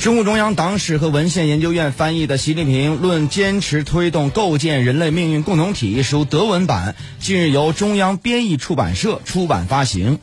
中共中央党史和文献研究院翻译的习近平论坚持推动构建人类命运共同体一书德文版近日由中央编译出版社出版发行。